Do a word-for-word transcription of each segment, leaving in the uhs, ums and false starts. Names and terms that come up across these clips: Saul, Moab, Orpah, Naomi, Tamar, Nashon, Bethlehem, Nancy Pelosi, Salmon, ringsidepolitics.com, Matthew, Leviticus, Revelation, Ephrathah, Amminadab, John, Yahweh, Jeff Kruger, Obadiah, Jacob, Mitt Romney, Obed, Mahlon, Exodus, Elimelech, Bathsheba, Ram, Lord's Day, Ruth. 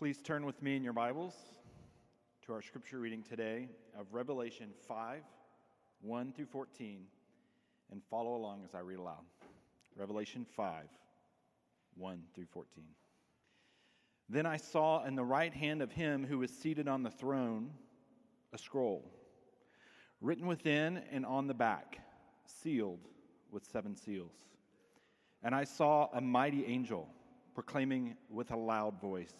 Please turn with me in your Bibles to our scripture reading today of Revelation five, one through fourteen, and follow along as I read aloud. Revelation five, one through fourteen. Then I saw in the right hand of him who was seated on the throne a scroll, written within and on the back, sealed with seven seals. And I saw a mighty angel proclaiming with a loud voice,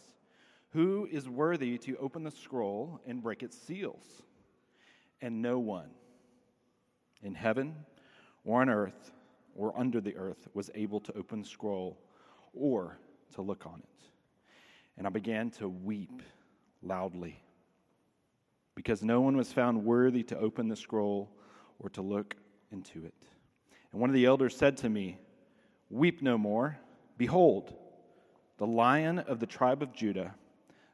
"Who is worthy to open the scroll and break its seals?" And no one in heaven or on earth or under the earth was able to open the scroll or to look on it. And I began to weep loudly because no one was found worthy to open the scroll or to look into it. And one of the elders said to me, "Weep no more. Behold, the Lion of the tribe of Judah,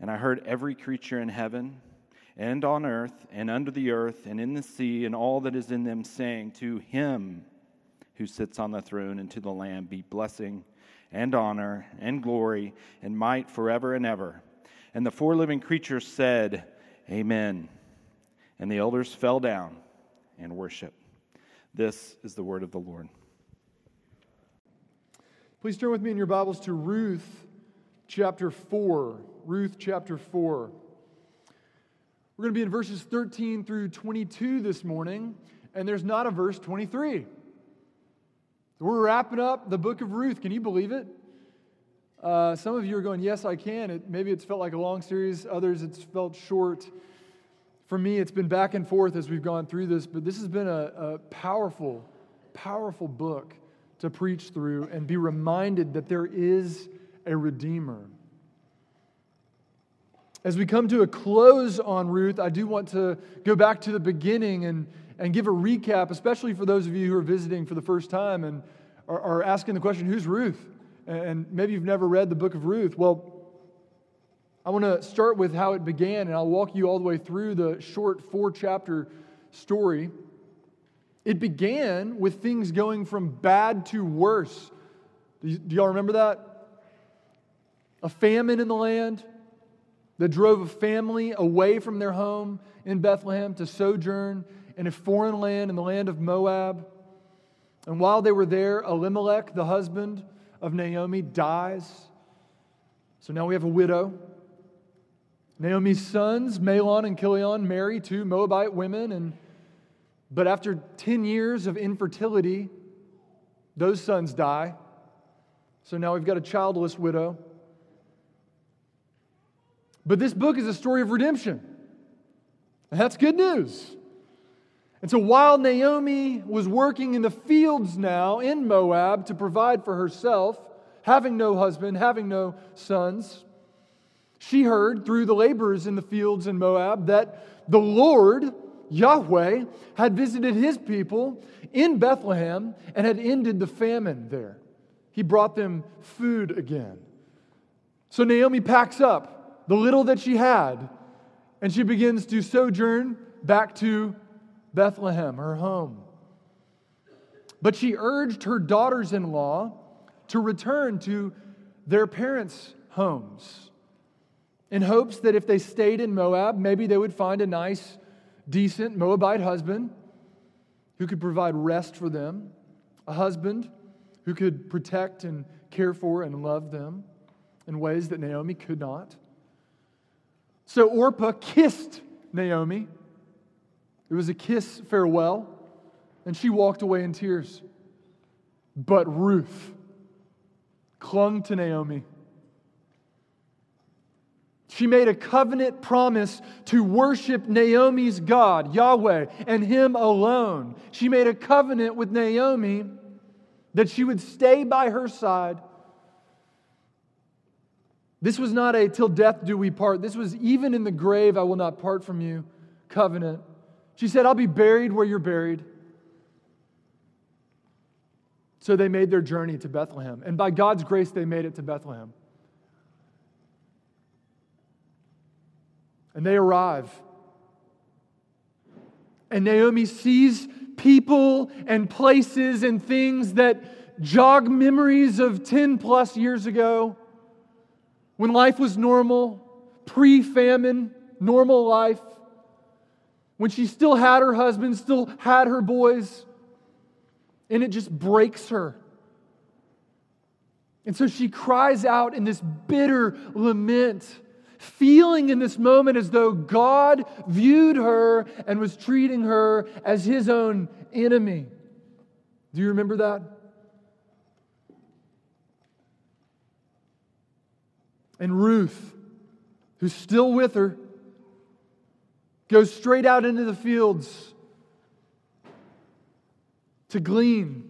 And I heard every creature in heaven and on earth and under the earth and in the sea and all that is in them saying, "To him who sits on the throne and to the Lamb be blessing and honor and glory and might forever and ever." And the four living creatures said, "Amen." And the elders fell down and worshiped. This is the word of the Lord. Please turn with me in your Bibles to Ruth chapter four. Ruth chapter four. We're going to be in verses thirteen through twenty-two this morning, and there's not a verse twenty-three. We're wrapping up the book of Ruth. Can you believe it? Uh, some of you are going, "Yes, I can." It, maybe it's felt like a long series. Others, it's felt short. For me, it's been back and forth as we've gone through this, but this has been a, a powerful, powerful book to preach through and be reminded that there is a Redeemer. As we come to a close on Ruth, I do want to go back to the beginning and and give a recap, especially for those of you who are visiting for the first time and are, are asking the question, who's Ruth? And maybe you've never read the book of Ruth. Well, I want to start with how it began, and I'll walk you all the way through the short four-chapter story. It began with things going from bad to worse. Do, y- do y'all remember that? A famine in the land that drove a family away from their home in Bethlehem to sojourn in a foreign land, in the land of Moab. And while they were there, Elimelech, the husband of Naomi, dies. So now we have a widow. Naomi's sons, Mahlon and Chilion, marry two Moabite women. And but after ten years of infertility, those sons die. So now we've got a childless widow. But this book is a story of redemption. And that's good news. And so while Naomi was working in the fields now in Moab to provide for herself, having no husband, having no sons, she heard through the laborers in the fields in Moab that the Lord, Yahweh, had visited his people in Bethlehem and had ended the famine there. He brought them food again. So Naomi packs up the little that she had, and she begins to sojourn back to Bethlehem, her home. But she urged her daughters-in-law to return to their parents' homes in hopes that if they stayed in Moab, maybe they would find a nice, decent Moabite husband who could provide rest for them, a husband who could protect and care for and love them in ways that Naomi could not. So Orpah kissed Naomi. It was a kiss farewell, and she walked away in tears. But Ruth clung to Naomi. She made a covenant promise to worship Naomi's God, Yahweh, and Him alone. She made a covenant with Naomi that she would stay by her side. This was not a till death do we part. This was even in the grave I will not part from you covenant. She said, I'll be buried where you're buried. So they made their journey to Bethlehem. And by God's grace, they made it to Bethlehem. And they arrive. And Naomi sees people and places and things that jog memories of ten plus years ago when life was normal, pre-famine, normal life, when she still had her husband, still had her boys. And it just breaks her. And so she cries out in this bitter lament, feeling in this moment as though God viewed her and was treating her as His own enemy. Do you remember that? And Ruth, who's still with her, goes straight out into the fields to glean,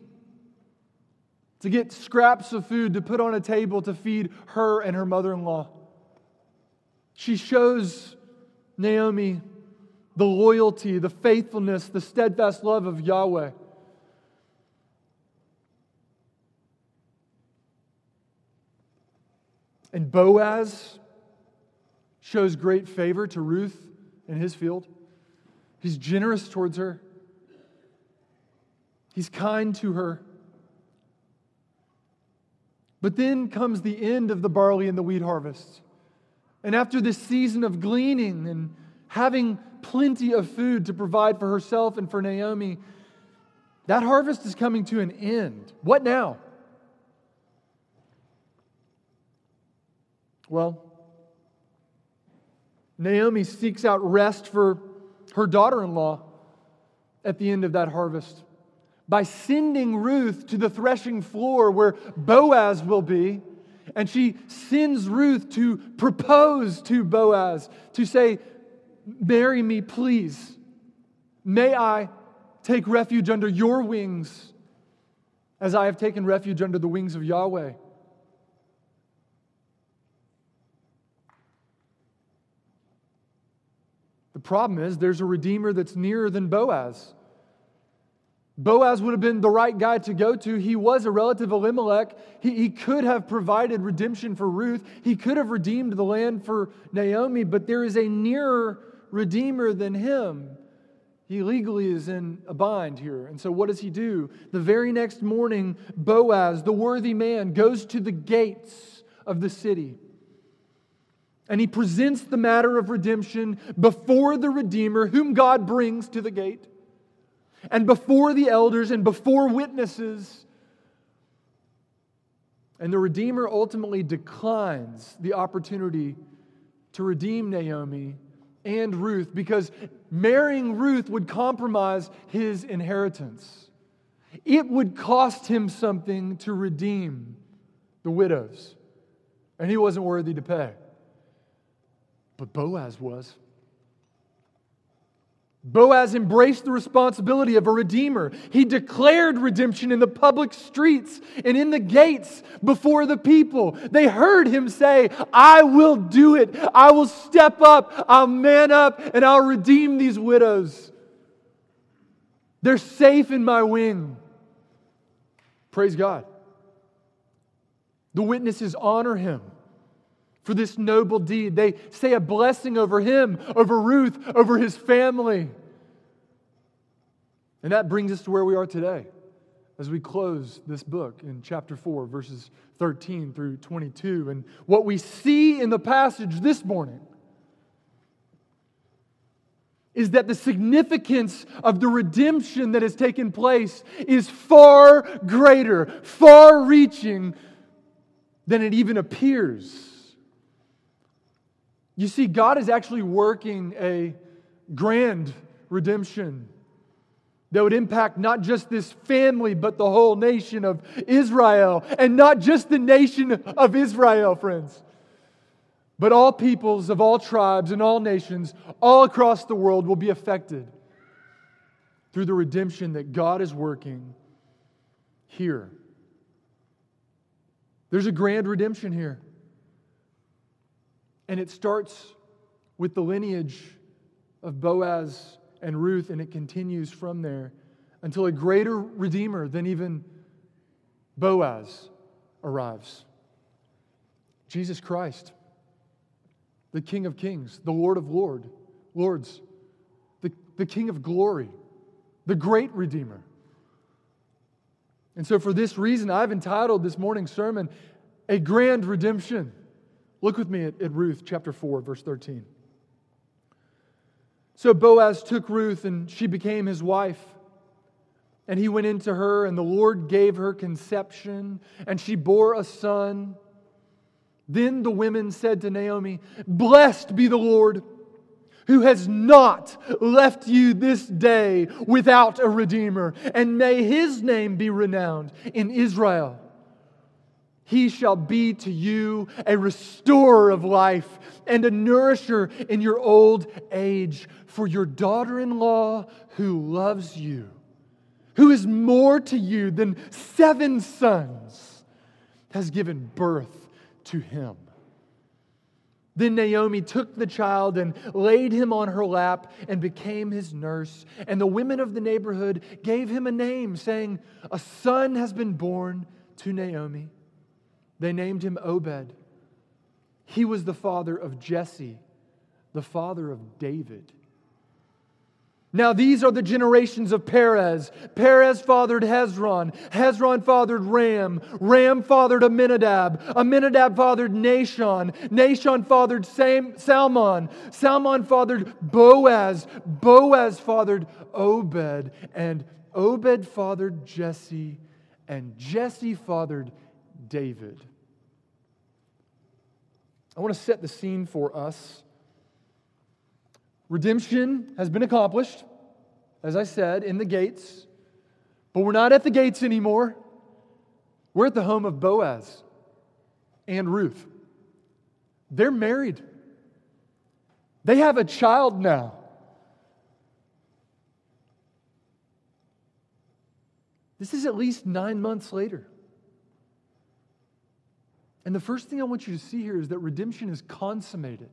to get scraps of food to put on a table to feed her and her mother-in-law. She shows Naomi the loyalty, the faithfulness, the steadfast love of Yahweh. And Boaz shows great favor to Ruth in his field. He's generous towards her. He's kind to her. But then comes the end of the barley and the wheat harvest. And after this season of gleaning and having plenty of food to provide for herself and for Naomi, that harvest is coming to an end. What now? Well, Naomi seeks out rest for her daughter-in-law at the end of that harvest by sending Ruth to the threshing floor where Boaz will be. And she sends Ruth to propose to Boaz, to say, marry me, please. May I take refuge under your wings as I have taken refuge under the wings of Yahweh. The problem is there's a redeemer that's nearer than Boaz. Boaz would have been the right guy to go to. He was a relative of Elimelech. He, he could have provided redemption for Ruth. He could have redeemed the land for Naomi, but there is a nearer redeemer than him. He legally is in a bind here. And so what does he do? The very next morning, Boaz, the worthy man, goes to the gates of the city. And he presents the matter of redemption before the redeemer, whom God brings to the gate, and before the elders, and before witnesses. And the Redeemer ultimately declines the opportunity to redeem Naomi and Ruth, because marrying Ruth would compromise his inheritance. It would cost him something to redeem the widows, and he wasn't worthy to pay. But Boaz was. Boaz embraced the responsibility of a redeemer. He declared redemption in the public streets and in the gates before the people. They heard him say, I will do it. I will step up. I'll man up and I'll redeem these widows. They're safe in my wing. Praise God. The witnesses honor him for this noble deed. They say a blessing over him, over Ruth, over his family. And that brings us to where we are today as we close this book in chapter four, verses thirteen through twenty-two. And what we see in the passage this morning is that the significance of the redemption that has taken place is far greater, far-reaching than it even appears. You see, God is actually working a grand redemption that would impact not just this family, but the whole nation of Israel. And not just the nation of Israel, friends, but all peoples of all tribes and all nations all across the world will be affected through the redemption that God is working here. There's a grand redemption here. And it starts with the lineage of Boaz and Ruth, and it continues from there until a greater Redeemer than even Boaz arrives. Jesus Christ, the King of Kings, the Lord of Lord, Lords, the, the King of Glory, the great Redeemer. And so for this reason, I've entitled this morning's sermon, A Grand Redemption. Look with me at, at Ruth chapter four, verse thirteen. So Boaz took Ruth, and she became his wife. And he went into her, and the Lord gave her conception, and she bore a son. Then the women said to Naomi, "Blessed be the Lord, who has not left you this day without a Redeemer, and may His name be renowned in Israel. He shall be to you a restorer of life and a nourisher in your old age. For your daughter-in-law who loves you, who is more to you than seven sons, has given birth to him." Then Naomi took the child and laid him on her lap and became his nurse. And the women of the neighborhood gave him a name, saying, "A son has been born to Naomi." They named him Obed. He was the father of Jesse, the father of David. Now these are the generations of Perez. Perez fathered Hezron. Hezron fathered Ram. Ram fathered Amminadab. Amminadab fathered Nashon. Nashon fathered Salmon. Salmon fathered Boaz. Boaz fathered Obed. And Obed fathered Jesse. And Jesse fathered David. I want to set the scene for us. Redemption has been accomplished, as I said, in the gates. But we're not at the gates anymore. We're at the home of Boaz and Ruth. They're married. They have a child now. This is at least nine months later. And the first thing I want you to see here is that redemption is consummated.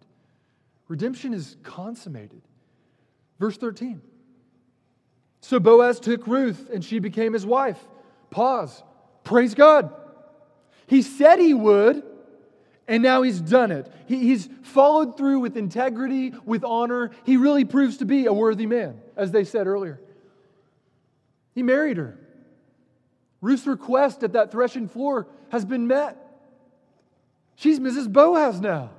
Redemption is consummated. Verse thirteen. So Boaz took Ruth, and she became his wife. Pause. Praise God. He said he would, and now he's done it. He, he's followed through with integrity, with honor. He really proves to be a worthy man, as they said earlier. He married her. Ruth's request at that threshing floor has been met. She's Missus Boaz now.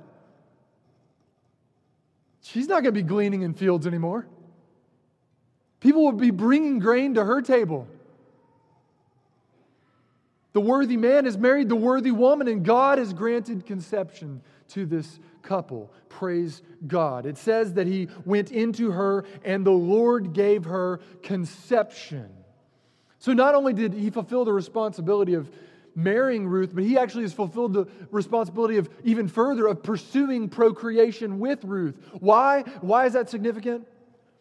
She's not going to be gleaning in fields anymore. People will be bringing grain to her table. The worthy man has married the worthy woman, and God has granted conception to this couple. Praise God. It says that he went into her, and the Lord gave her conception. So not only did he fulfill the responsibility of marrying Ruth, but he actually has fulfilled the responsibility of even further of pursuing procreation with Ruth. Why? Why is that significant?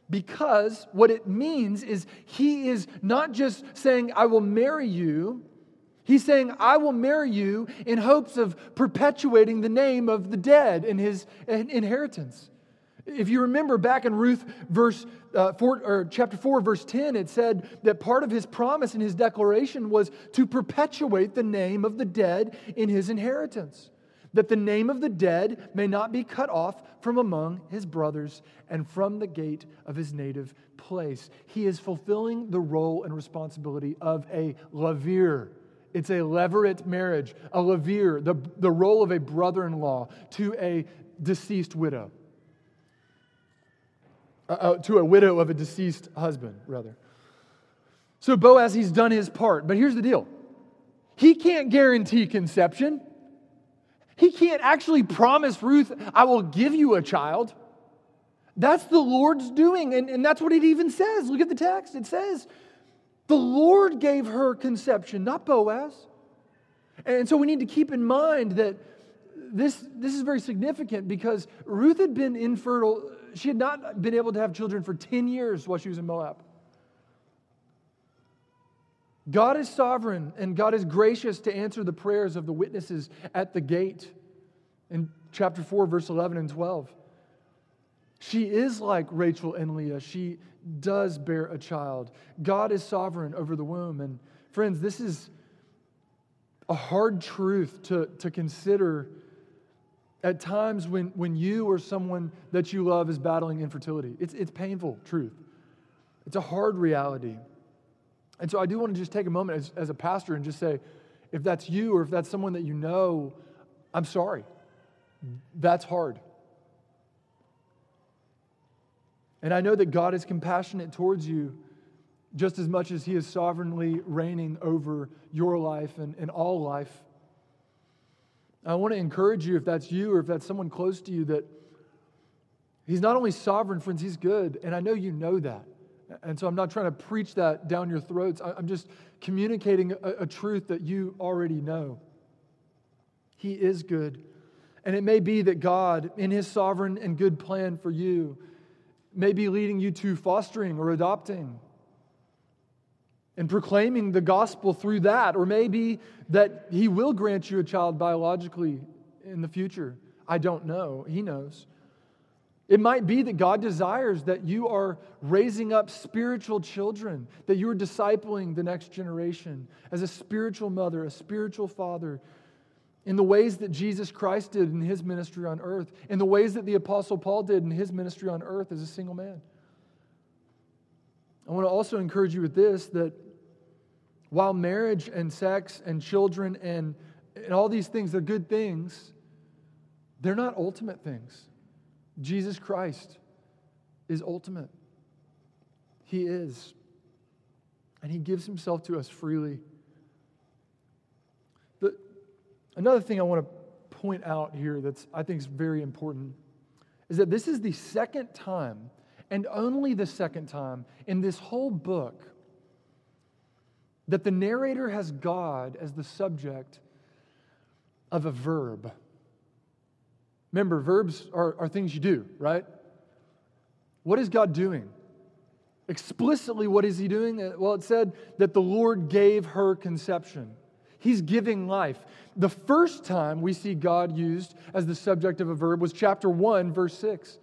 Because what it means is he is not just saying, "I will marry you." He's saying, "I will marry you" in hopes of perpetuating the name of the dead in his inheritance. If you remember back in Ruth verse uh, four, or chapter four, verse ten, it said that part of his promise and his declaration was to perpetuate the name of the dead in his inheritance. that the name of the dead may not be cut off from among his brothers and from the gate of his native place. He is fulfilling the role and responsibility of a Levir. It's a leveret marriage, a Levir, the, the role of a brother-in-law to a deceased widow, uh, to a widow of a deceased husband, rather. So Boaz, he's done his part, but here's the deal. He can't guarantee conception. He can't actually promise Ruth, I will give you a child. That's the Lord's doing, and, and that's what it even says. Look at the text. It says, the Lord gave her conception, not Boaz. And so we need to keep in mind that this, this is very significant because Ruth had been infertile. She had not been able to have children for ten years while she was in Moab. God is sovereign, and God is gracious to answer the prayers of the witnesses at the gate in chapter four, verse eleven and twelve. She is like Rachel and Leah. She does bear a child. God is sovereign over the womb. And friends, this is a hard truth to, to consider at times when, when you or someone that you love is battling infertility. It's, it's painful truth. It's a hard reality. And so I do want to just take a moment as, as a pastor and just say, if that's you or if that's someone that you know, I'm sorry. That's hard. And I know that God is compassionate towards you just as much as He is sovereignly reigning over your life and, and all life. I want to encourage you, if that's you or if that's someone close to you, that He's not only sovereign, friends, He's good. And I know you know that. And so I'm not trying to preach that down your throats. I'm just communicating a, a truth that you already know. He is good. And it may be that God, in His sovereign and good plan for you, may be leading you to fostering or adopting and proclaiming the gospel through that. Or maybe that He will grant you a child biologically in the future. I don't know. He knows. It might be that God desires that you are raising up spiritual children, that you are discipling the next generation as a spiritual mother, a spiritual father, in the ways that Jesus Christ did in His ministry on earth, in the ways that the Apostle Paul did in his ministry on earth as a single man. I want to also encourage you with this, that while marriage and sex and children and, and all these things, they're good things, they're not ultimate things. Jesus Christ is ultimate. He is. And He gives Himself to us freely. The, another thing I want to point out here that's I think is very important is that this is the second time, and only the second time, in this whole book that the narrator has God as the subject of a verb. Remember, verbs are, are things you do, right? What is God doing? Explicitly, what is He doing? Well, it said that the Lord gave her conception. He's giving life. The first time we see God used as the subject of a verb was chapter one, verse six.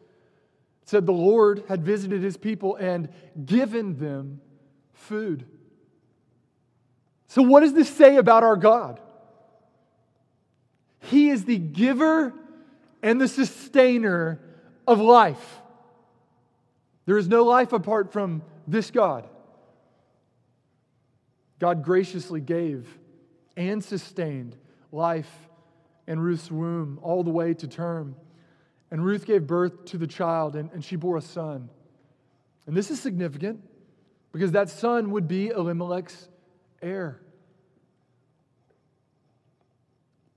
It said the Lord had visited His people and given them food. So what does this say about our God? He is the giver and the sustainer of life. There is no life apart from this God. God graciously gave and sustained life in Ruth's womb all the way to term. And Ruth gave birth to the child, and, and she bore a son. And this is significant because that son would be Elimelech's heir.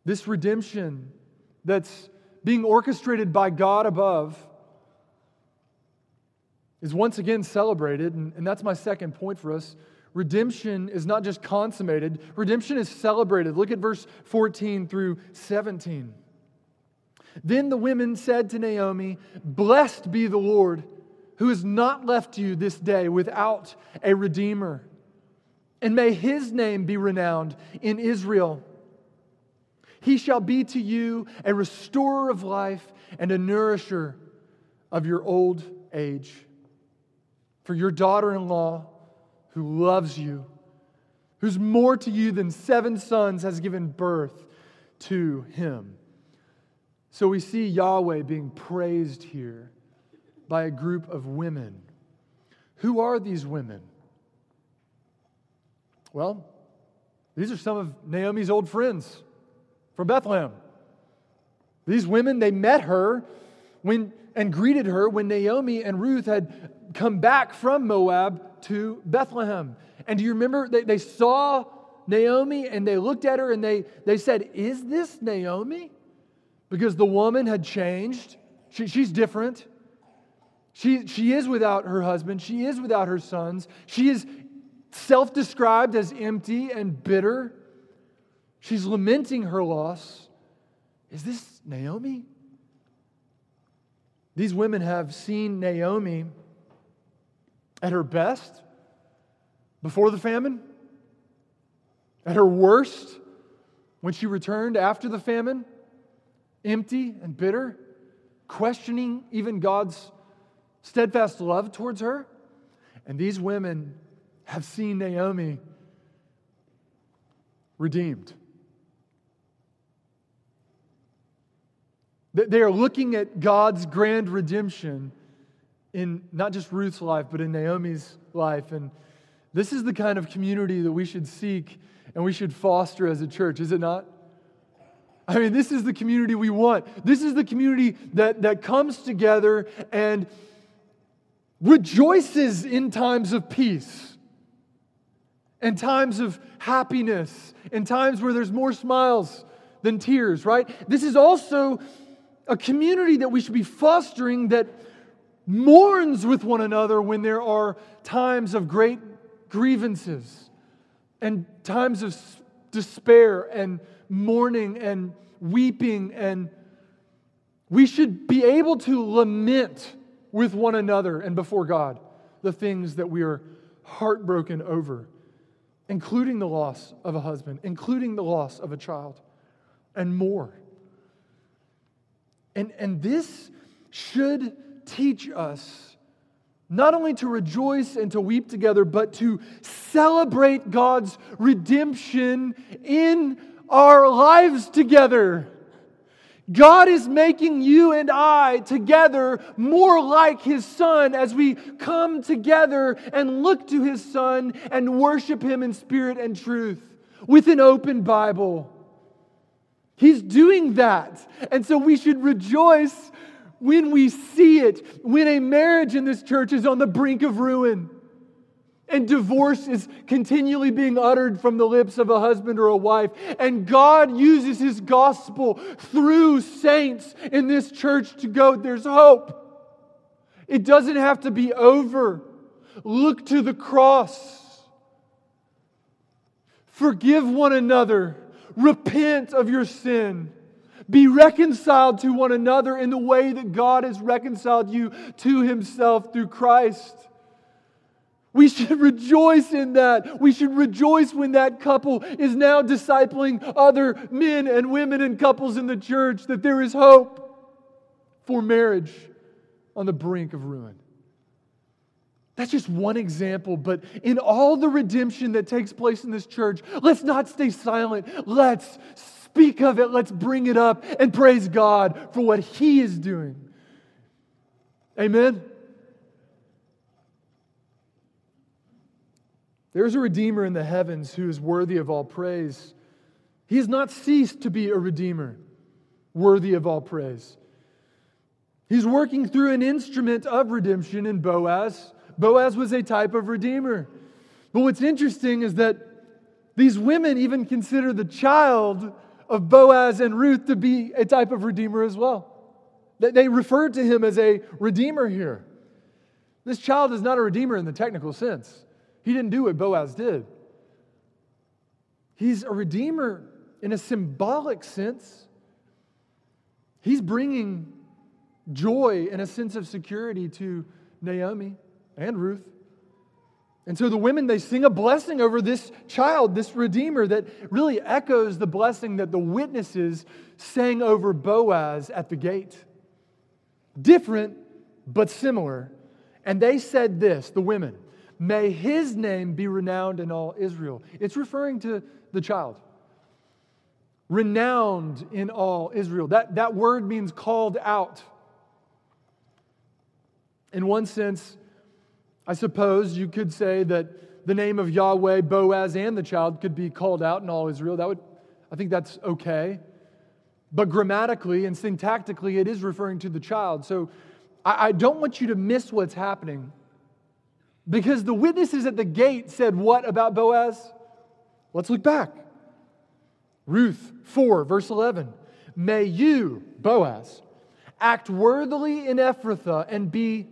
This redemption that's being orchestrated by God above is once again celebrated, and, and that's my second point for us. Redemption is not just consummated, redemption is celebrated. Look at verse fourteen through seventeen. Then the women said to Naomi, "Blessed be the Lord, who has not left you this day without a redeemer, and may His name be renowned in Israel. He shall be to you a restorer of life and a nourisher of your old age. For your daughter-in-law, who loves you, who's more to you than seven sons, has given birth to him." So we see Yahweh being praised here by a group of women. Who are these women? Well, these are some of Naomi's old friends from Bethlehem. These women, they met her when and greeted her when Naomi and Ruth had come back from Moab to Bethlehem. And do you remember, they, they saw Naomi and they looked at her and they, they said, "Is this Naomi?" Because the woman had changed. She, she's different. She, she is without her husband. She is without her sons. She is self-described as empty and bitter. She's lamenting her loss. Is this Naomi? These women have seen Naomi at her best before the famine, at her worst when she returned after the famine, empty and bitter, questioning even God's steadfast love towards her. And these women have seen Naomi redeemed. They are looking at God's grand redemption in not just Ruth's life, but in Naomi's life. And this is the kind of community that we should seek and we should foster as a church, is it not? I mean, this is the community we want. This is the community that, that comes together and rejoices in times of peace and times of happiness and times where there's more smiles than tears, right? This is also a community that we should be fostering that mourns with one another when there are times of great grievances and times of despair and mourning and weeping, and we should be able to lament with one another and before God the things that we are heartbroken over, including the loss of a husband, including the loss of a child, and more. And, and this should teach us not only to rejoice and to weep together, but to celebrate God's redemption in our lives together. God is making you and I together more like His Son as we come together and look to His Son and worship Him in spirit and truth with an open Bible. He's doing that. And so we should rejoice when we see it, when a marriage in this church is on the brink of ruin and divorce is continually being uttered from the lips of a husband or a wife, and God uses His gospel through saints in this church to go, there's hope. It doesn't have to be over. Look to the cross. Forgive one another. Repent of your sin. Be reconciled to one another in the way that God has reconciled you to Himself through Christ. We should rejoice in that. We should rejoice when that couple is now discipling other men and women and couples in the church, that there is hope for marriage on the brink of ruin. That's just one example, but in all the redemption that takes place in this church, let's not stay silent. Let's speak of it, let's bring it up and praise God for what He is doing. Amen? There is a Redeemer in the heavens who is worthy of all praise. He has not ceased to be a Redeemer, worthy of all praise. He's working through an instrument of redemption in Boaz. Boaz was a type of Redeemer. But what's interesting is that these women even consider the child of Boaz and Ruth to be a type of Redeemer as well. They refer to him as a Redeemer here. This child is not a Redeemer in the technical sense. He didn't do what Boaz did. He's a Redeemer in a symbolic sense. He's bringing joy and a sense of security to Naomi and Ruth. And so the women, they sing a blessing over this child, this Redeemer, that really echoes the blessing that the witnesses sang over Boaz at the gate. Different, but similar. And they said this, the women, "May his name be renowned in all Israel." It's referring to the child. renowned in all Israel. That, that word means called out. In one sense, I suppose you could say that the name of Yahweh, Boaz, and the child could be called out in all Israel. That would, I think that's okay. But grammatically and syntactically, it is referring to the child. So I, I don't want you to miss what's happening. Because the witnesses at the gate said what about Boaz? Let's look back. Ruth four, verse eleven. May you, Boaz, act worthily in Ephrathah and be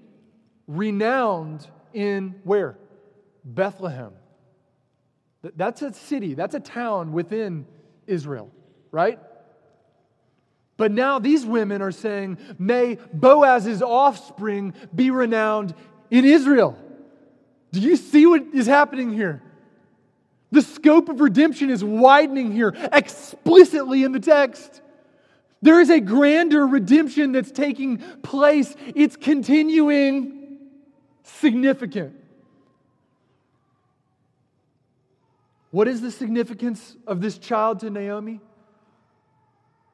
renowned in where? Bethlehem. That's a city. That's a town within Israel, right? But now these women are saying, may Boaz's offspring be renowned in Israel. Do you see what is happening here? The scope of redemption is widening here explicitly in the text. There is a grander redemption that's taking place. It's continuing, significant. What is the significance of this child to Naomi?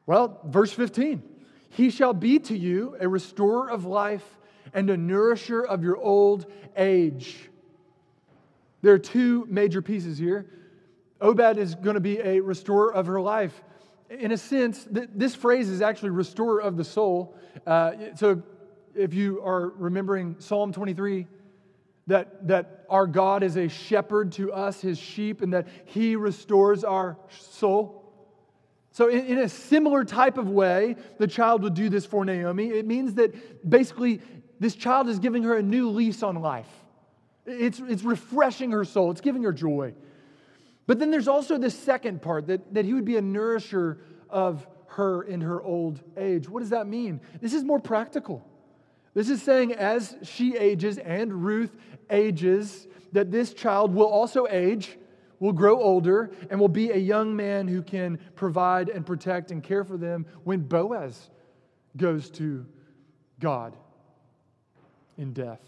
Well, verse fifteen. He shall be to you a restorer of life and a nourisher of your old age. There are two major pieces here. Obed is going to be a restorer of her life. In a sense, th- this phrase is actually restorer of the soul. Uh, so if you are remembering Psalm twenty-three, that, that our God is a shepherd to us, his sheep, and that he restores our soul. So in, in a similar type of way, the child would do this for Naomi. It means that basically this child is giving her a new lease on life. It's, it's refreshing her soul. It's giving her joy. But then there's also this second part, that, that he would be a nourisher of her in her old age. What does that mean? This is more practical. This is saying as she ages and Ruth ages, that this child will also age, will grow older, and will be a young man who can provide and protect and care for them when Boaz goes to God in death.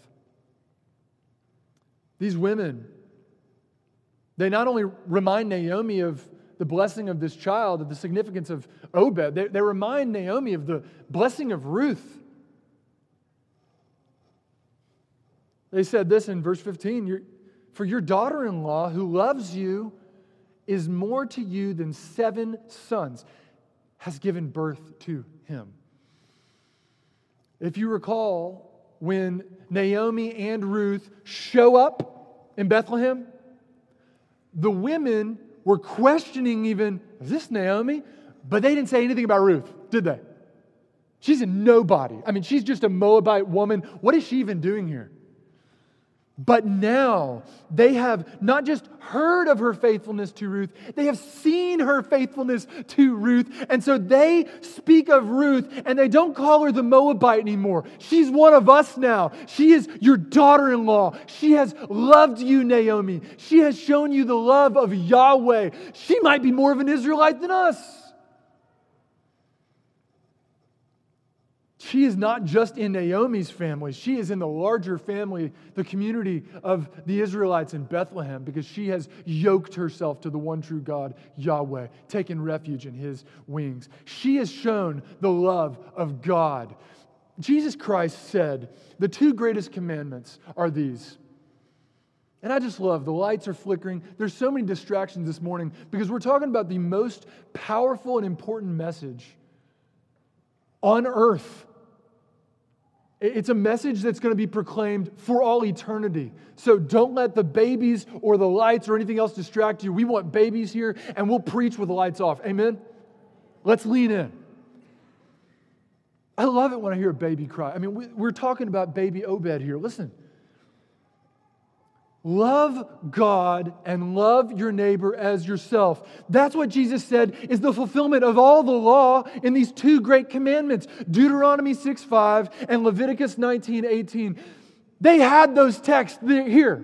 These women, they not only remind Naomi of the blessing of this child, of the significance of Obed, they, they remind Naomi of the blessing of Ruth. They said this in verse fifteen, for your daughter-in-law who loves you is more to you than seven sons, has given birth to him. If you recall, when Naomi and Ruth show up in Bethlehem, the women were questioning even, is this Naomi? But they didn't say anything about Ruth, did they? She's a nobody. I mean, she's just a Moabite woman. What is she even doing here? But now they have not just heard of her faithfulness to Ruth, they have seen her faithfulness to Ruth. And so they speak of Ruth and they don't call her the Moabite anymore. She's one of us now. She is your daughter-in-law. She has loved you, Naomi. She has shown you the love of Yahweh. She might be more of an Israelite than us. She is not just in Naomi's family. She is in the larger family, the community of the Israelites in Bethlehem, because she has yoked herself to the one true God, Yahweh, taken refuge in his wings. She has shown the love of God. Jesus Christ said, the two greatest commandments are these. And I just love, the lights are flickering. There's so many distractions this morning because we're talking about the most powerful and important message on earth. It's a message that's going to be proclaimed for all eternity. So don't let the babies or the lights or anything else distract you. We want babies here, and we'll preach with the lights off. Amen? Let's lean in. I love it when I hear a baby cry. I mean, we're talking about baby Obed here. Listen. Love God and love your neighbor as yourself. That's what Jesus said is the fulfillment of all the law in these two great commandments, Deuteronomy six five and Leviticus nineteen eighteen. They had those texts here.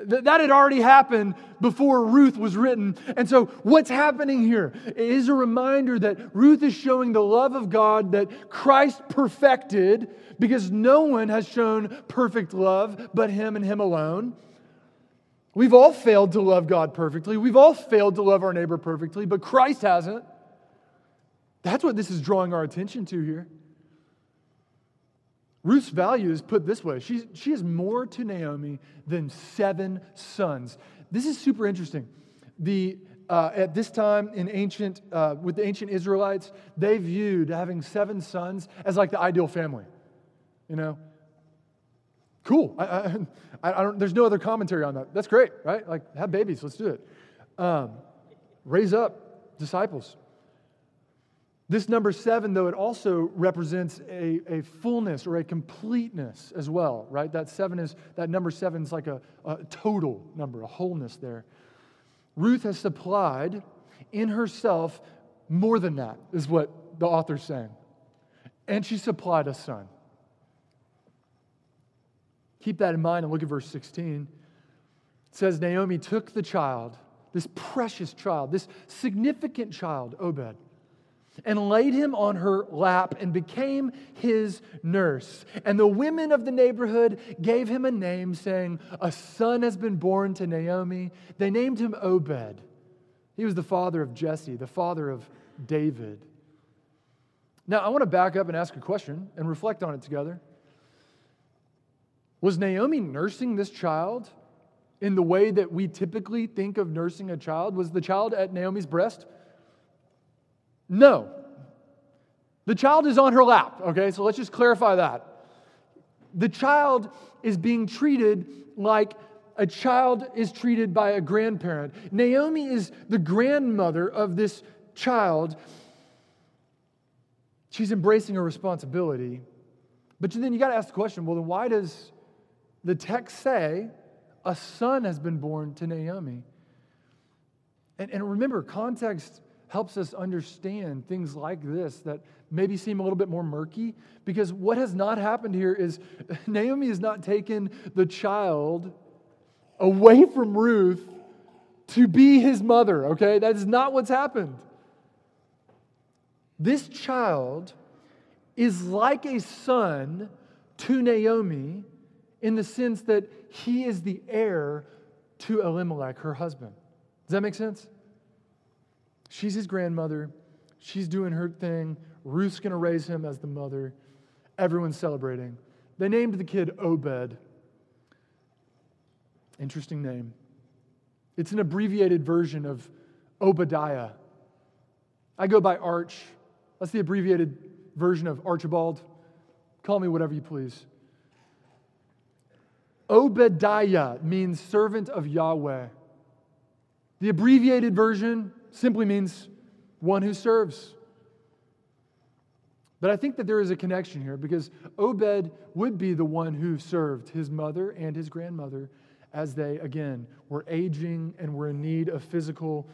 That had already happened before Ruth was written. And so what's happening here is a reminder that Ruth is showing the love of God that Christ perfected, because no one has shown perfect love but him and him alone. We've all failed to love God perfectly. We've all failed to love our neighbor perfectly, but Christ hasn't. That's what this is drawing our attention to here. Ruth's value is put this way. She, she is more to Naomi than seven sons. This is super interesting. The uh, at this time in ancient uh, with the ancient Israelites, they viewed having seven sons as like the ideal family. You know, cool. I, I, I don't. There's no other commentary on that. That's great, right? Like, have babies. Let's do it. Um, raise up disciples. This number seven, though, it also represents a, a fullness or a completeness as well, right? That seven is, that number seven is like a, a total number, a wholeness there. Ruth has supplied in herself more than that, is what the author's saying. And she supplied a son. Keep that in mind and look at verse sixteen. It says, Naomi took the child, this precious child, this significant child, Obed, and laid him on her lap and became his nurse. And the women of the neighborhood gave him a name, saying, a son has been born to Naomi. They named him Obed. He was the father of Jesse, the father of David. Now, I want to back up and ask a question and reflect on it together. Was Naomi nursing this child in the way that we typically think of nursing a child? Was the child at Naomi's breast? No. The child is on her lap, okay? So let's just clarify that. The child is being treated like a child is treated by a grandparent. Naomi is the grandmother of this child. She's embracing her responsibility. But then you got to ask the question, well, then why does the text say a son has been born to Naomi? And, and remember, context helps us understand things like this that maybe seem a little bit more murky, because what has not happened here is Naomi has not taken the child away from Ruth to be his mother, okay? That is not what's happened. This child is like a son to Naomi in the sense that he is the heir to Elimelech, her husband. Does that make sense? She's his grandmother. She's doing her thing. Ruth's going to raise him as the mother. Everyone's celebrating. They named the kid Obed. Interesting name. It's an abbreviated version of Obadiah. I go by Arch. That's the abbreviated version of Archibald. Call me whatever you please. Obadiah means servant of Yahweh. The abbreviated version simply means one who serves. But I think that there is a connection here, because Obed would be the one who served his mother and his grandmother as they, again, were aging and were in need of physical,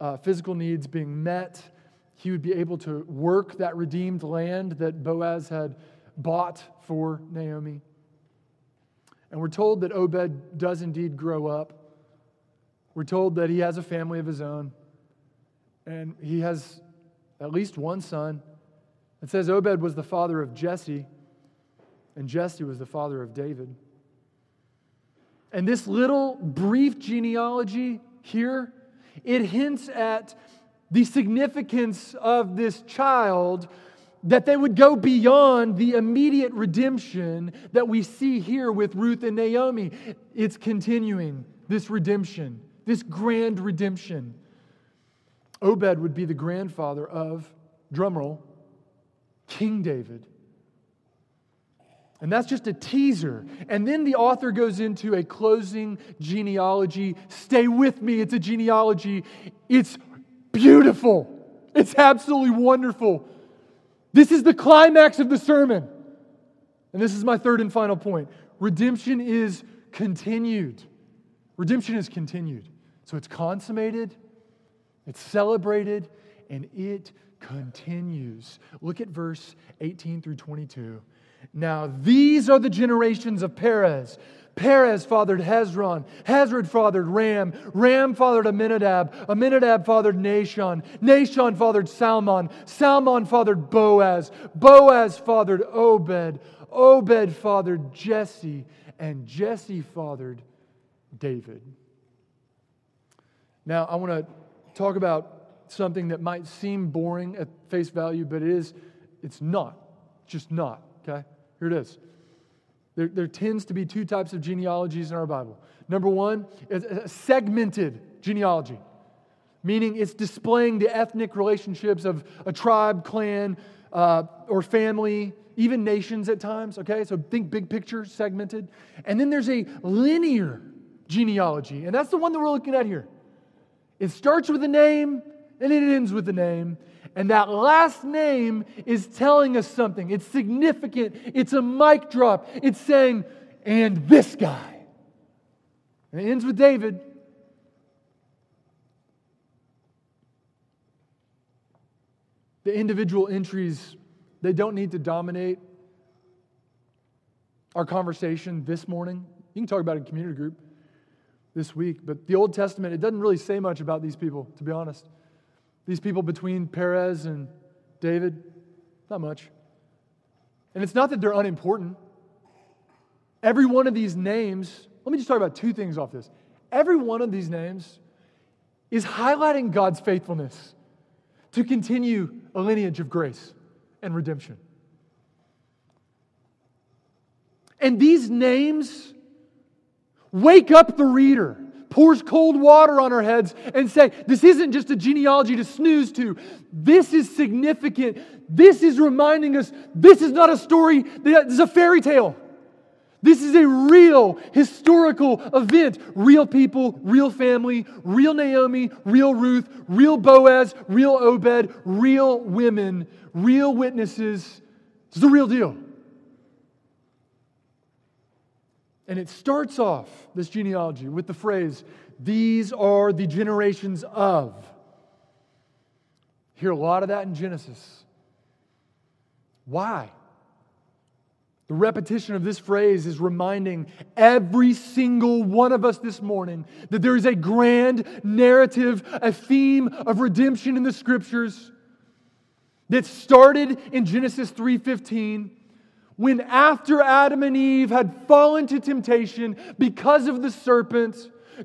uh, physical needs being met. He would be able to work that redeemed land that Boaz had bought for Naomi. And we're told that Obed does indeed grow up. We're told that he has a family of his own. And he has at least one son. It says Obed was the father of Jesse, and Jesse was the father of David. And this little brief genealogy here, it hints at the significance of this child, that they would go beyond the immediate redemption that we see here with Ruth and Naomi. It's continuing this redemption, this grand redemption. Obed would be the grandfather of, drumroll, King David. And that's just a teaser. And then the author goes into a closing genealogy. Stay with me, it's a genealogy. It's beautiful. It's absolutely wonderful. This is the climax of the sermon. And this is my third and final point. Redemption is continued. Redemption is continued. So it's consummated. It's celebrated, and it continues. Look at verse eighteen through twenty-two. Now these are the generations of Perez. Perez fathered Hezron. Hezron fathered Ram. Ram fathered Amminadab. Amminadab fathered Nashon. Nashon fathered Salmon. Salmon fathered Boaz. Boaz fathered Obed. Obed fathered Jesse. And Jesse fathered David. Now, I want to talk about something that might seem boring at face value, but it is, it's not, just not, okay? Here it is. There, there tends to be two types of genealogies in our Bible. Number one is a segmented genealogy, meaning it's displaying the ethnic relationships of a tribe, clan, uh, or family, even nations at times, okay? So think big picture, segmented. And then there's a linear genealogy, and that's the one that we're looking at here. It starts with a name, and it ends with a name. And that last name is telling us something. It's significant. It's a mic drop. It's saying, and this guy. And it ends with David. The individual entries, they don't need to dominate our conversation this morning. You can talk about it in community group this week. But the Old Testament, it doesn't really say much about these people, to be honest. These people between Perez and David, not much. And it's not that they're unimportant. Every one of these names, let me just talk about two things off this. Every one of these names is highlighting God's faithfulness to continue a lineage of grace and redemption. And these names wake up the reader, pours cold water on our heads and say, this isn't just a genealogy to snooze to. This is significant. This is reminding us, this is not a story, this is a fairy tale. This is a real historical event. Real people, real family, real Naomi, real Ruth, real Boaz, real Obed, real women, real witnesses. It's the real deal. And it starts off, this genealogy, with the phrase, these are the generations of. You hear a lot of that in Genesis. Why? The repetition of this phrase is reminding every single one of us this morning that there is a grand narrative, a theme of redemption in the Scriptures that started in Genesis three fifteen. When after Adam and Eve had fallen to temptation because of the serpent,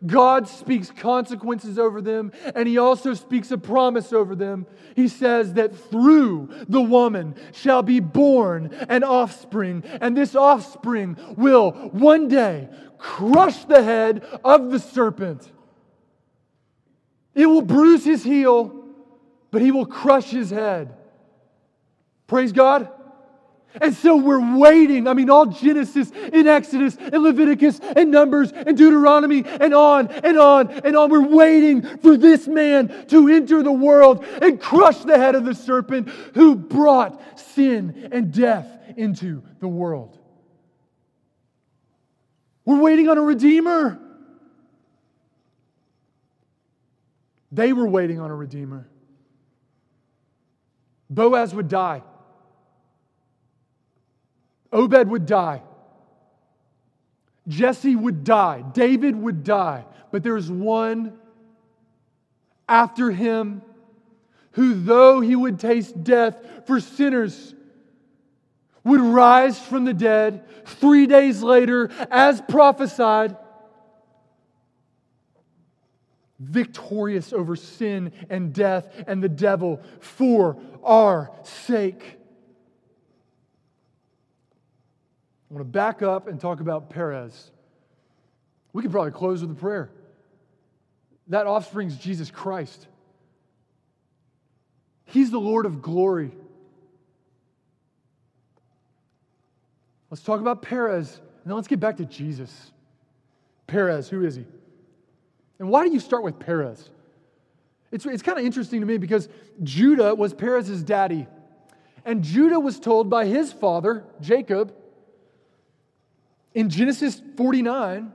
God speaks consequences over them, and He also speaks a promise over them. He says that through the woman shall be born an offspring, and this offspring will one day crush the head of the serpent. It will bruise his heel, but he will crush his head. Praise God. And so we're waiting. I mean, all Genesis and Exodus and Leviticus and Numbers and Deuteronomy and on and on and on. We're waiting for this man to enter the world and crush the head of the serpent who brought sin and death into the world. We're waiting on a Redeemer. They were waiting on a Redeemer. Boaz would die. Obed would die. Jesse would die. David would die. But there is one after him who, though he would taste death for sinners, would rise from the dead three days later, as prophesied, victorious over sin and death and the devil for our sake. I want to back up and talk about Perez. We could probably close with a prayer. That offspring's Jesus Christ. He's the Lord of glory. Let's talk about Perez, and then let's get back to Jesus. Perez, who is he? And why do you start with Perez? It's, it's kind of interesting to me because Judah was Perez's daddy. And Judah was told by his father, Jacob, in Genesis forty-nine,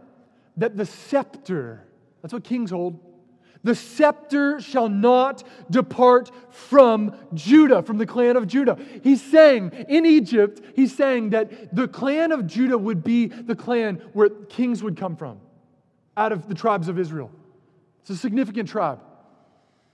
that the scepter, that's what kings hold, the scepter shall not depart from Judah, from the clan of Judah. He's saying, in Egypt, he's saying that the clan of Judah would be the clan where kings would come from, out of the tribes of Israel. It's a significant tribe.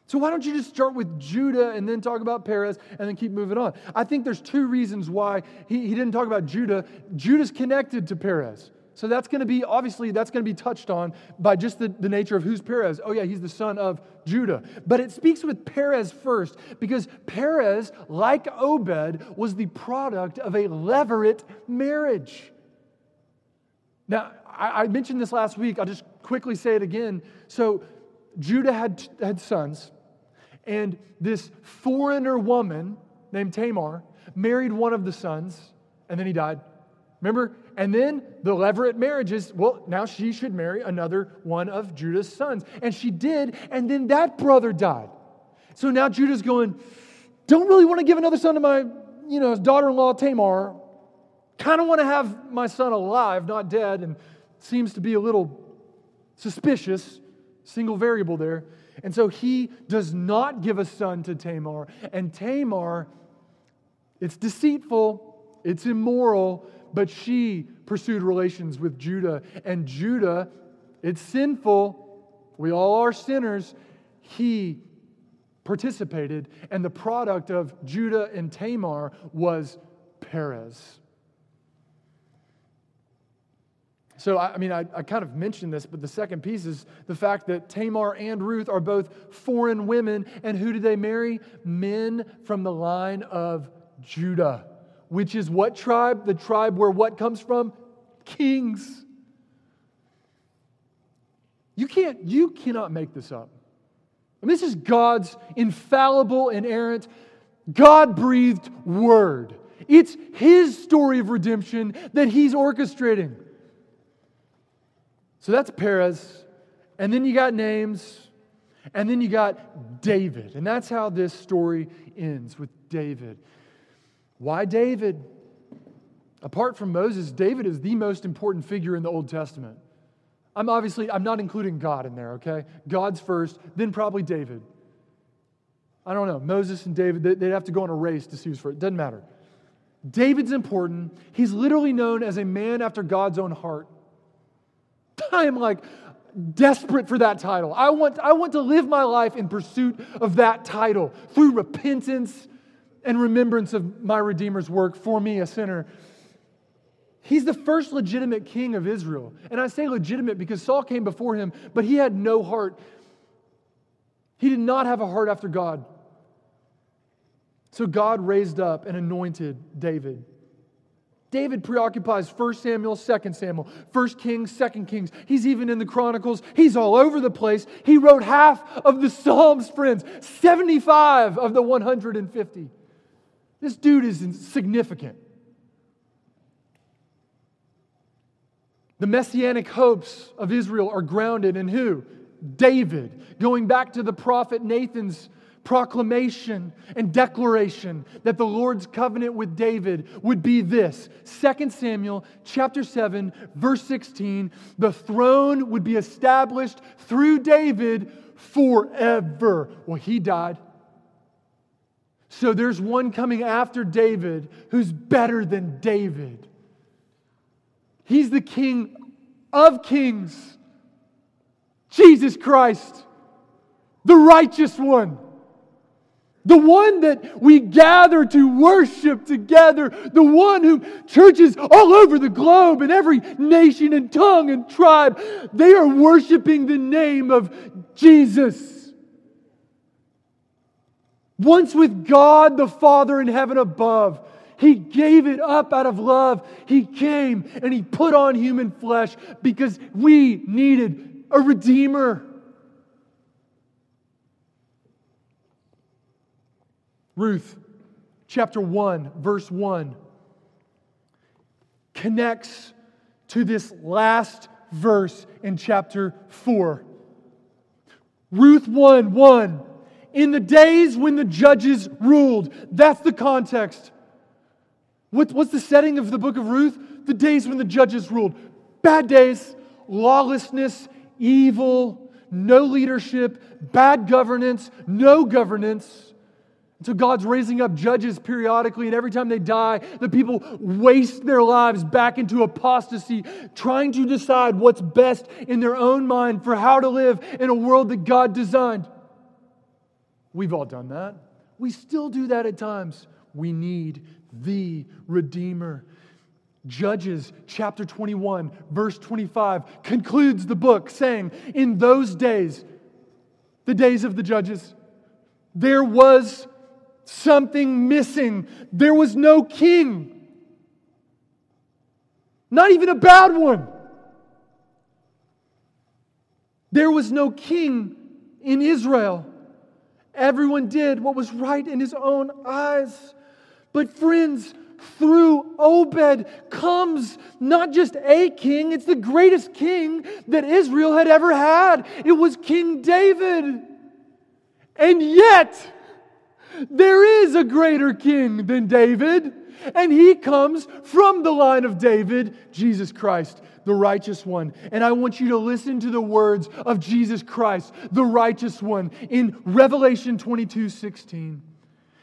So why don't you just start with Judah and then talk about Perez and then keep moving on? I think there's two reasons why he, he didn't talk about Judah. Judah's connected to Perez. So that's going to be, obviously, that's going to be touched on by just the, the nature of who's Perez. Oh yeah, he's the son of Judah. But it speaks with Perez first, because Perez, like Obed, was the product of a levirate marriage. Now, I, I mentioned this last week. I'll just quickly say it again. So Judah had, had sons, and this foreigner woman named Tamar married one of the sons, and then he died. Remember? And then the levirate marriages, well, now she should marry another one of Judah's sons. And she did, and then that brother died. So now Judah's going, don't really want to give another son to my, you know, daughter-in-law Tamar. Kind of want to have my son alive, not dead, and seems to be a little suspicious, single variable there. And so he does not give a son to Tamar. And Tamar, it's deceitful, it's immoral, but she pursued relations with Judah. And Judah, it's sinful. We all are sinners. He participated. And the product of Judah and Tamar was Perez. So, I mean, I, I kind of mentioned this, but the second piece is the fact that Tamar and Ruth are both foreign women. And who did they marry? Men from the line of Judah. Which is what tribe? The tribe where what comes from? Kings. You can't, you cannot make this up. And this is God's infallible, inerrant, God-breathed word. It's His story of redemption that He's orchestrating. So that's Perez. And then you got names. And then you got David. And that's how this story ends, with David. Why David? Apart from Moses, David is the most important figure in the Old Testament. I'm obviously, I'm not including God in there, okay? God's first, then probably David. I don't know. Moses and David, they'd have to go on a race to see who's first. It doesn't matter. David's important. He's literally known as a man after God's own heart. I am like desperate for that title. I want, I want to live my life in pursuit of that title through repentance and remembrance of my Redeemer's work for me, a sinner. He's the first legitimate king of Israel. And I say legitimate because Saul came before him, but he had no heart. He did not have a heart after God. So God raised up and anointed David. David preoccupies First Samuel, Second Samuel, First Kings, Second Kings. He's even in the Chronicles. He's all over the place. He wrote half of the Psalms, friends, seventy-five of the one hundred fifty. This dude is insignificant. The messianic hopes of Israel are grounded in who? David. Going back to the prophet Nathan's proclamation and declaration that the Lord's covenant with David would be this. Second Samuel chapter seven, verse sixteen, the throne would be established through David forever. Well, he died. So there's one coming after David who's better than David. He's the King of kings. Jesus Christ, the righteous one. The one that we gather to worship together. The one whom churches all over the globe and every nation and tongue and tribe, they are worshiping the name of Jesus. Once with God the Father in heaven above, He gave it up out of love. He came and He put on human flesh because we needed a Redeemer. Ruth chapter one, verse one, connects to this last verse in chapter four. Ruth one, one. In the days when the judges ruled. That's the context. What, what's the setting of the book of Ruth? The days when the judges ruled. Bad days, lawlessness, evil, no leadership, bad governance, no governance. So God's raising up judges periodically, and every time they die, the people waste their lives back into apostasy, trying to decide what's best in their own mind for how to live in a world that God designed. We've all done that. We still do that at times. We need the Redeemer. Judges chapter twenty-one, verse twenty-five, concludes the book saying, in those days, the days of the judges, there was something missing. There was no king. Not even a bad one. There was no king in Israel. Everyone did what was right in his own eyes. But friends, through Obed comes not just a king, it's the greatest king that Israel had ever had. It was King David. And yet, there is a greater king than David, and he comes from the line of David, Jesus Christ, the righteous one. And I want you to listen to the words of Jesus Christ, the righteous one, in Revelation twenty-two sixteen.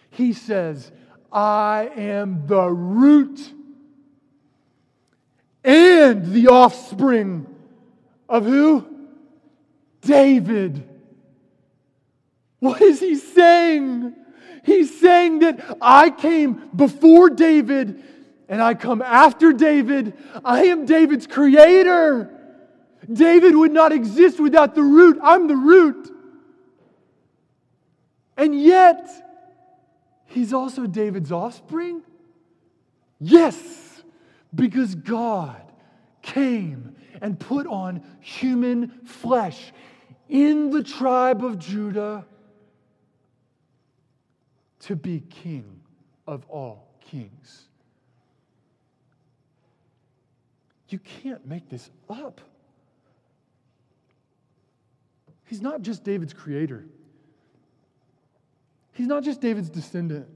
He says, I am the root and the offspring of who? David. What is he saying? He's saying that I came before David and I come after David. I am David's creator. David would not exist without the root. I'm the root. And yet, he's also David's offspring? Yes, because God came and put on human flesh in the tribe of Judah to be king of all kings. You can't make this up. He's not just David's creator. He's not just David's descendant.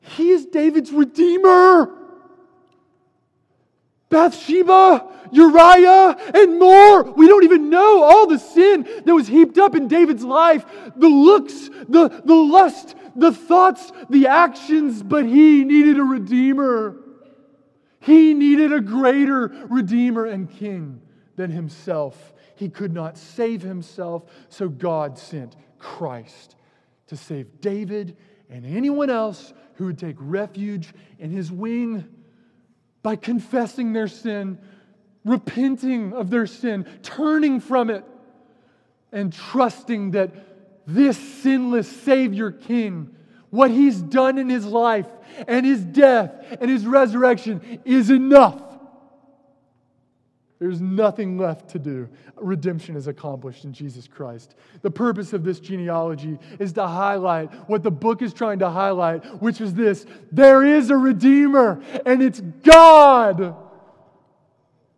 He is David's redeemer. Bathsheba, Uriah, and more. We don't even know all the sin that was heaped up in David's life. The looks, the, the lust, the thoughts, the actions. But he needed a redeemer. He needed a greater redeemer and king than himself. He could not save himself, so God sent Christ to save David and anyone else who would take refuge in his wing by confessing their sin, repenting of their sin, turning from it, and trusting that this sinless Savior King, what he's done in his life and his death and his resurrection is enough. There's nothing left to do. Redemption is accomplished in Jesus Christ. The purpose of this genealogy is to highlight what the book is trying to highlight, which is this: there is a Redeemer, and it's God.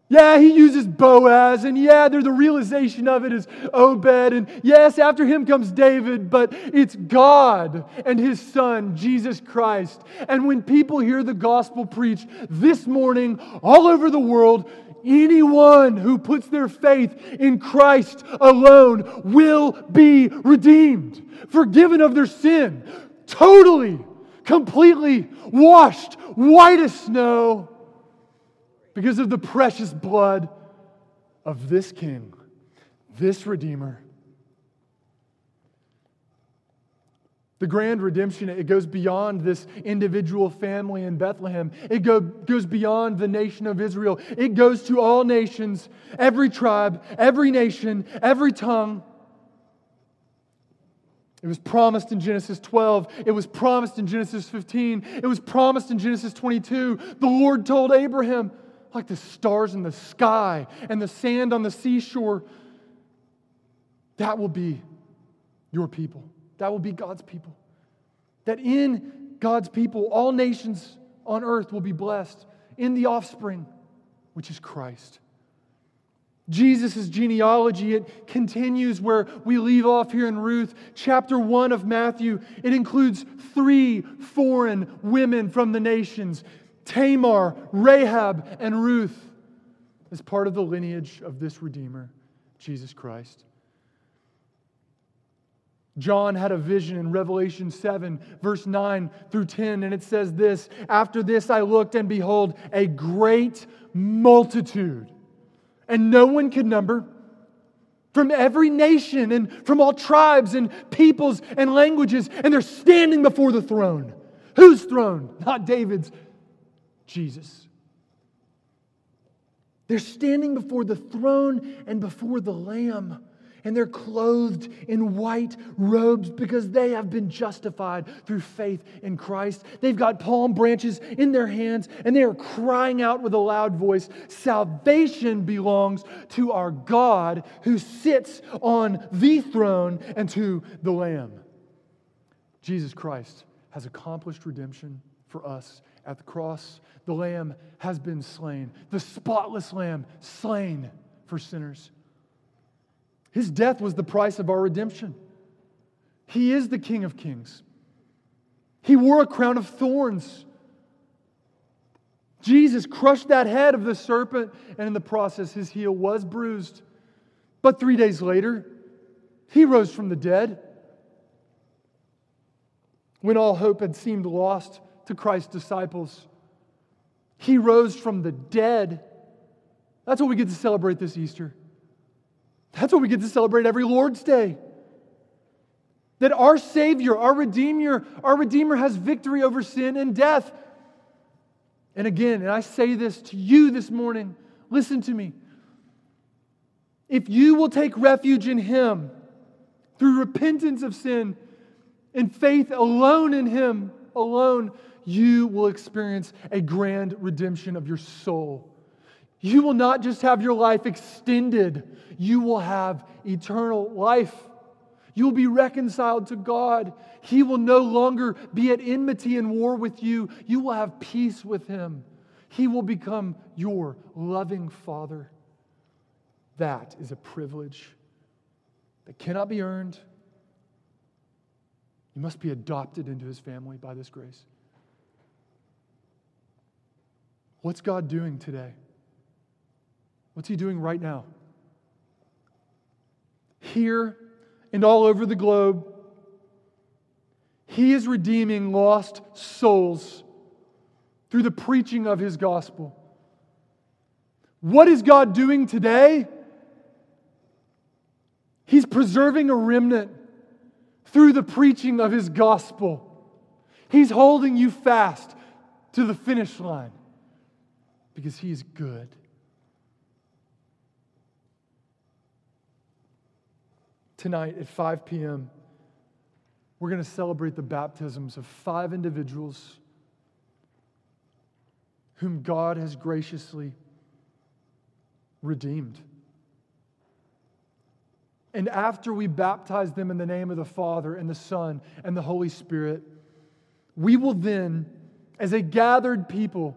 Yeah, he uses Boaz, and yeah, there's the realization of it is Obed, and yes, after him comes David, but it's God and his Son, Jesus Christ. And when people hear the gospel preached this morning all over the world, anyone who puts their faith in Christ alone will be redeemed, forgiven of their sin, totally, completely washed, white as snow, because of the precious blood of this King, this Redeemer. The grand redemption, it goes beyond this individual family in Bethlehem. It go, goes beyond the nation of Israel. It goes to all nations, every tribe, every nation, every tongue. It was promised in Genesis twelve. It was promised in Genesis fifteen. It was promised in Genesis twenty-two. The Lord told Abraham, like the stars in the sky and the sand on the seashore, that will be your people. That will be God's people. That in God's people, all nations on earth will be blessed in the offspring, which is Christ. Jesus' genealogy, it continues where we leave off here in Ruth. Chapter one of Matthew, it includes three foreign women from the nations, Tamar, Rahab, and Ruth, as part of the lineage of this Redeemer, Jesus Christ. John had a vision in Revelation seven, verse nine through ten, and it says this: After this I looked, and behold, a great multitude, and no one could number, from every nation and from all tribes and peoples and languages, and they're standing before the throne. Whose throne? Not David's, Jesus. They're standing before the throne and before the Lamb, and they're clothed in white robes because they have been justified through faith in Christ. They've got palm branches in their hands, and they are crying out with a loud voice, "Salvation belongs to our God who sits on the throne and to the Lamb." Jesus Christ has accomplished redemption for us at the cross. The Lamb has been slain, the spotless Lamb slain for sinners. His death was the price of our redemption. He is the King of Kings. He wore a crown of thorns. Jesus crushed that head of the serpent, and in the process his heel was bruised. But three days later, he rose from the dead. When all hope had seemed lost to Christ's disciples, he rose from the dead. That's what we get to celebrate this Easter. That's what we get to celebrate every Lord's Day. That our Savior, our Redeemer, our Redeemer has victory over sin and death. And again, and I say this to you this morning, listen to me. If you will take refuge in Him through repentance of sin and faith alone in Him alone, you will experience a grand redemption of your soul. You will not just have your life extended. You will have eternal life. You will be reconciled to God. He will no longer be at enmity and war with you. You will have peace with Him. He will become your loving Father. That is a privilege that cannot be earned. You must be adopted into His family by this grace. What's God doing today? What's He doing right now? Here and all over the globe, He is redeeming lost souls through the preaching of His gospel. What is God doing today? He's preserving a remnant through the preaching of His gospel. He's holding you fast to the finish line because He is good. Tonight at five p.m., we're going to celebrate the baptisms of five individuals whom God has graciously redeemed. And after we baptize them in the name of the Father and the Son and the Holy Spirit, we will then, as a gathered people,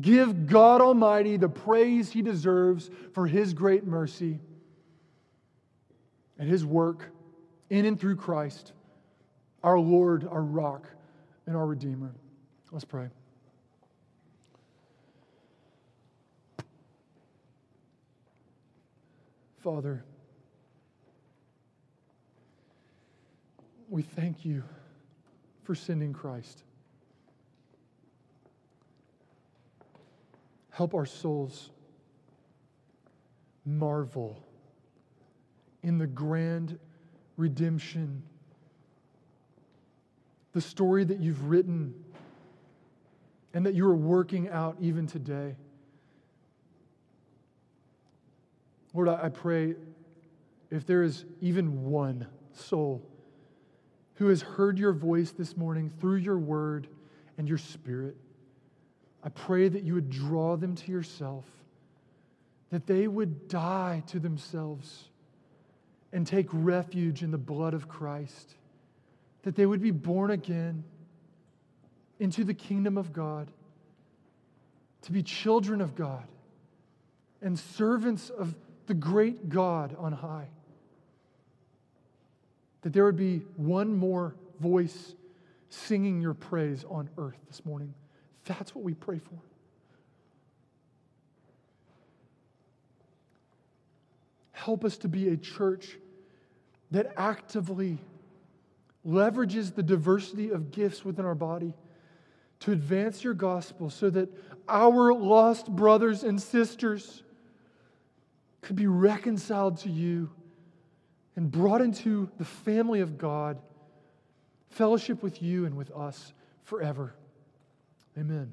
give God Almighty the praise He deserves for His great mercy and His work in and through Christ, our Lord, our rock, and our Redeemer. Let's pray. Father, we thank You for sending Christ. Help our souls marvel in the grand redemption, the story that You've written and that You are working out even today. Lord, I pray if there is even one soul who has heard Your voice this morning through Your word and Your Spirit, I pray that You would draw them to Yourself, that they would die to themselves and take refuge in the blood of Christ, that they would be born again into the kingdom of God, to be children of God and servants of the great God on high, that there would be one more voice singing Your praise on earth this morning. That's what we pray for. Help us to be a church that actively leverages the diversity of gifts within our body to advance Your gospel so that our lost brothers and sisters could be reconciled to You and brought into the family of God, fellowship with You and with us forever. Amen.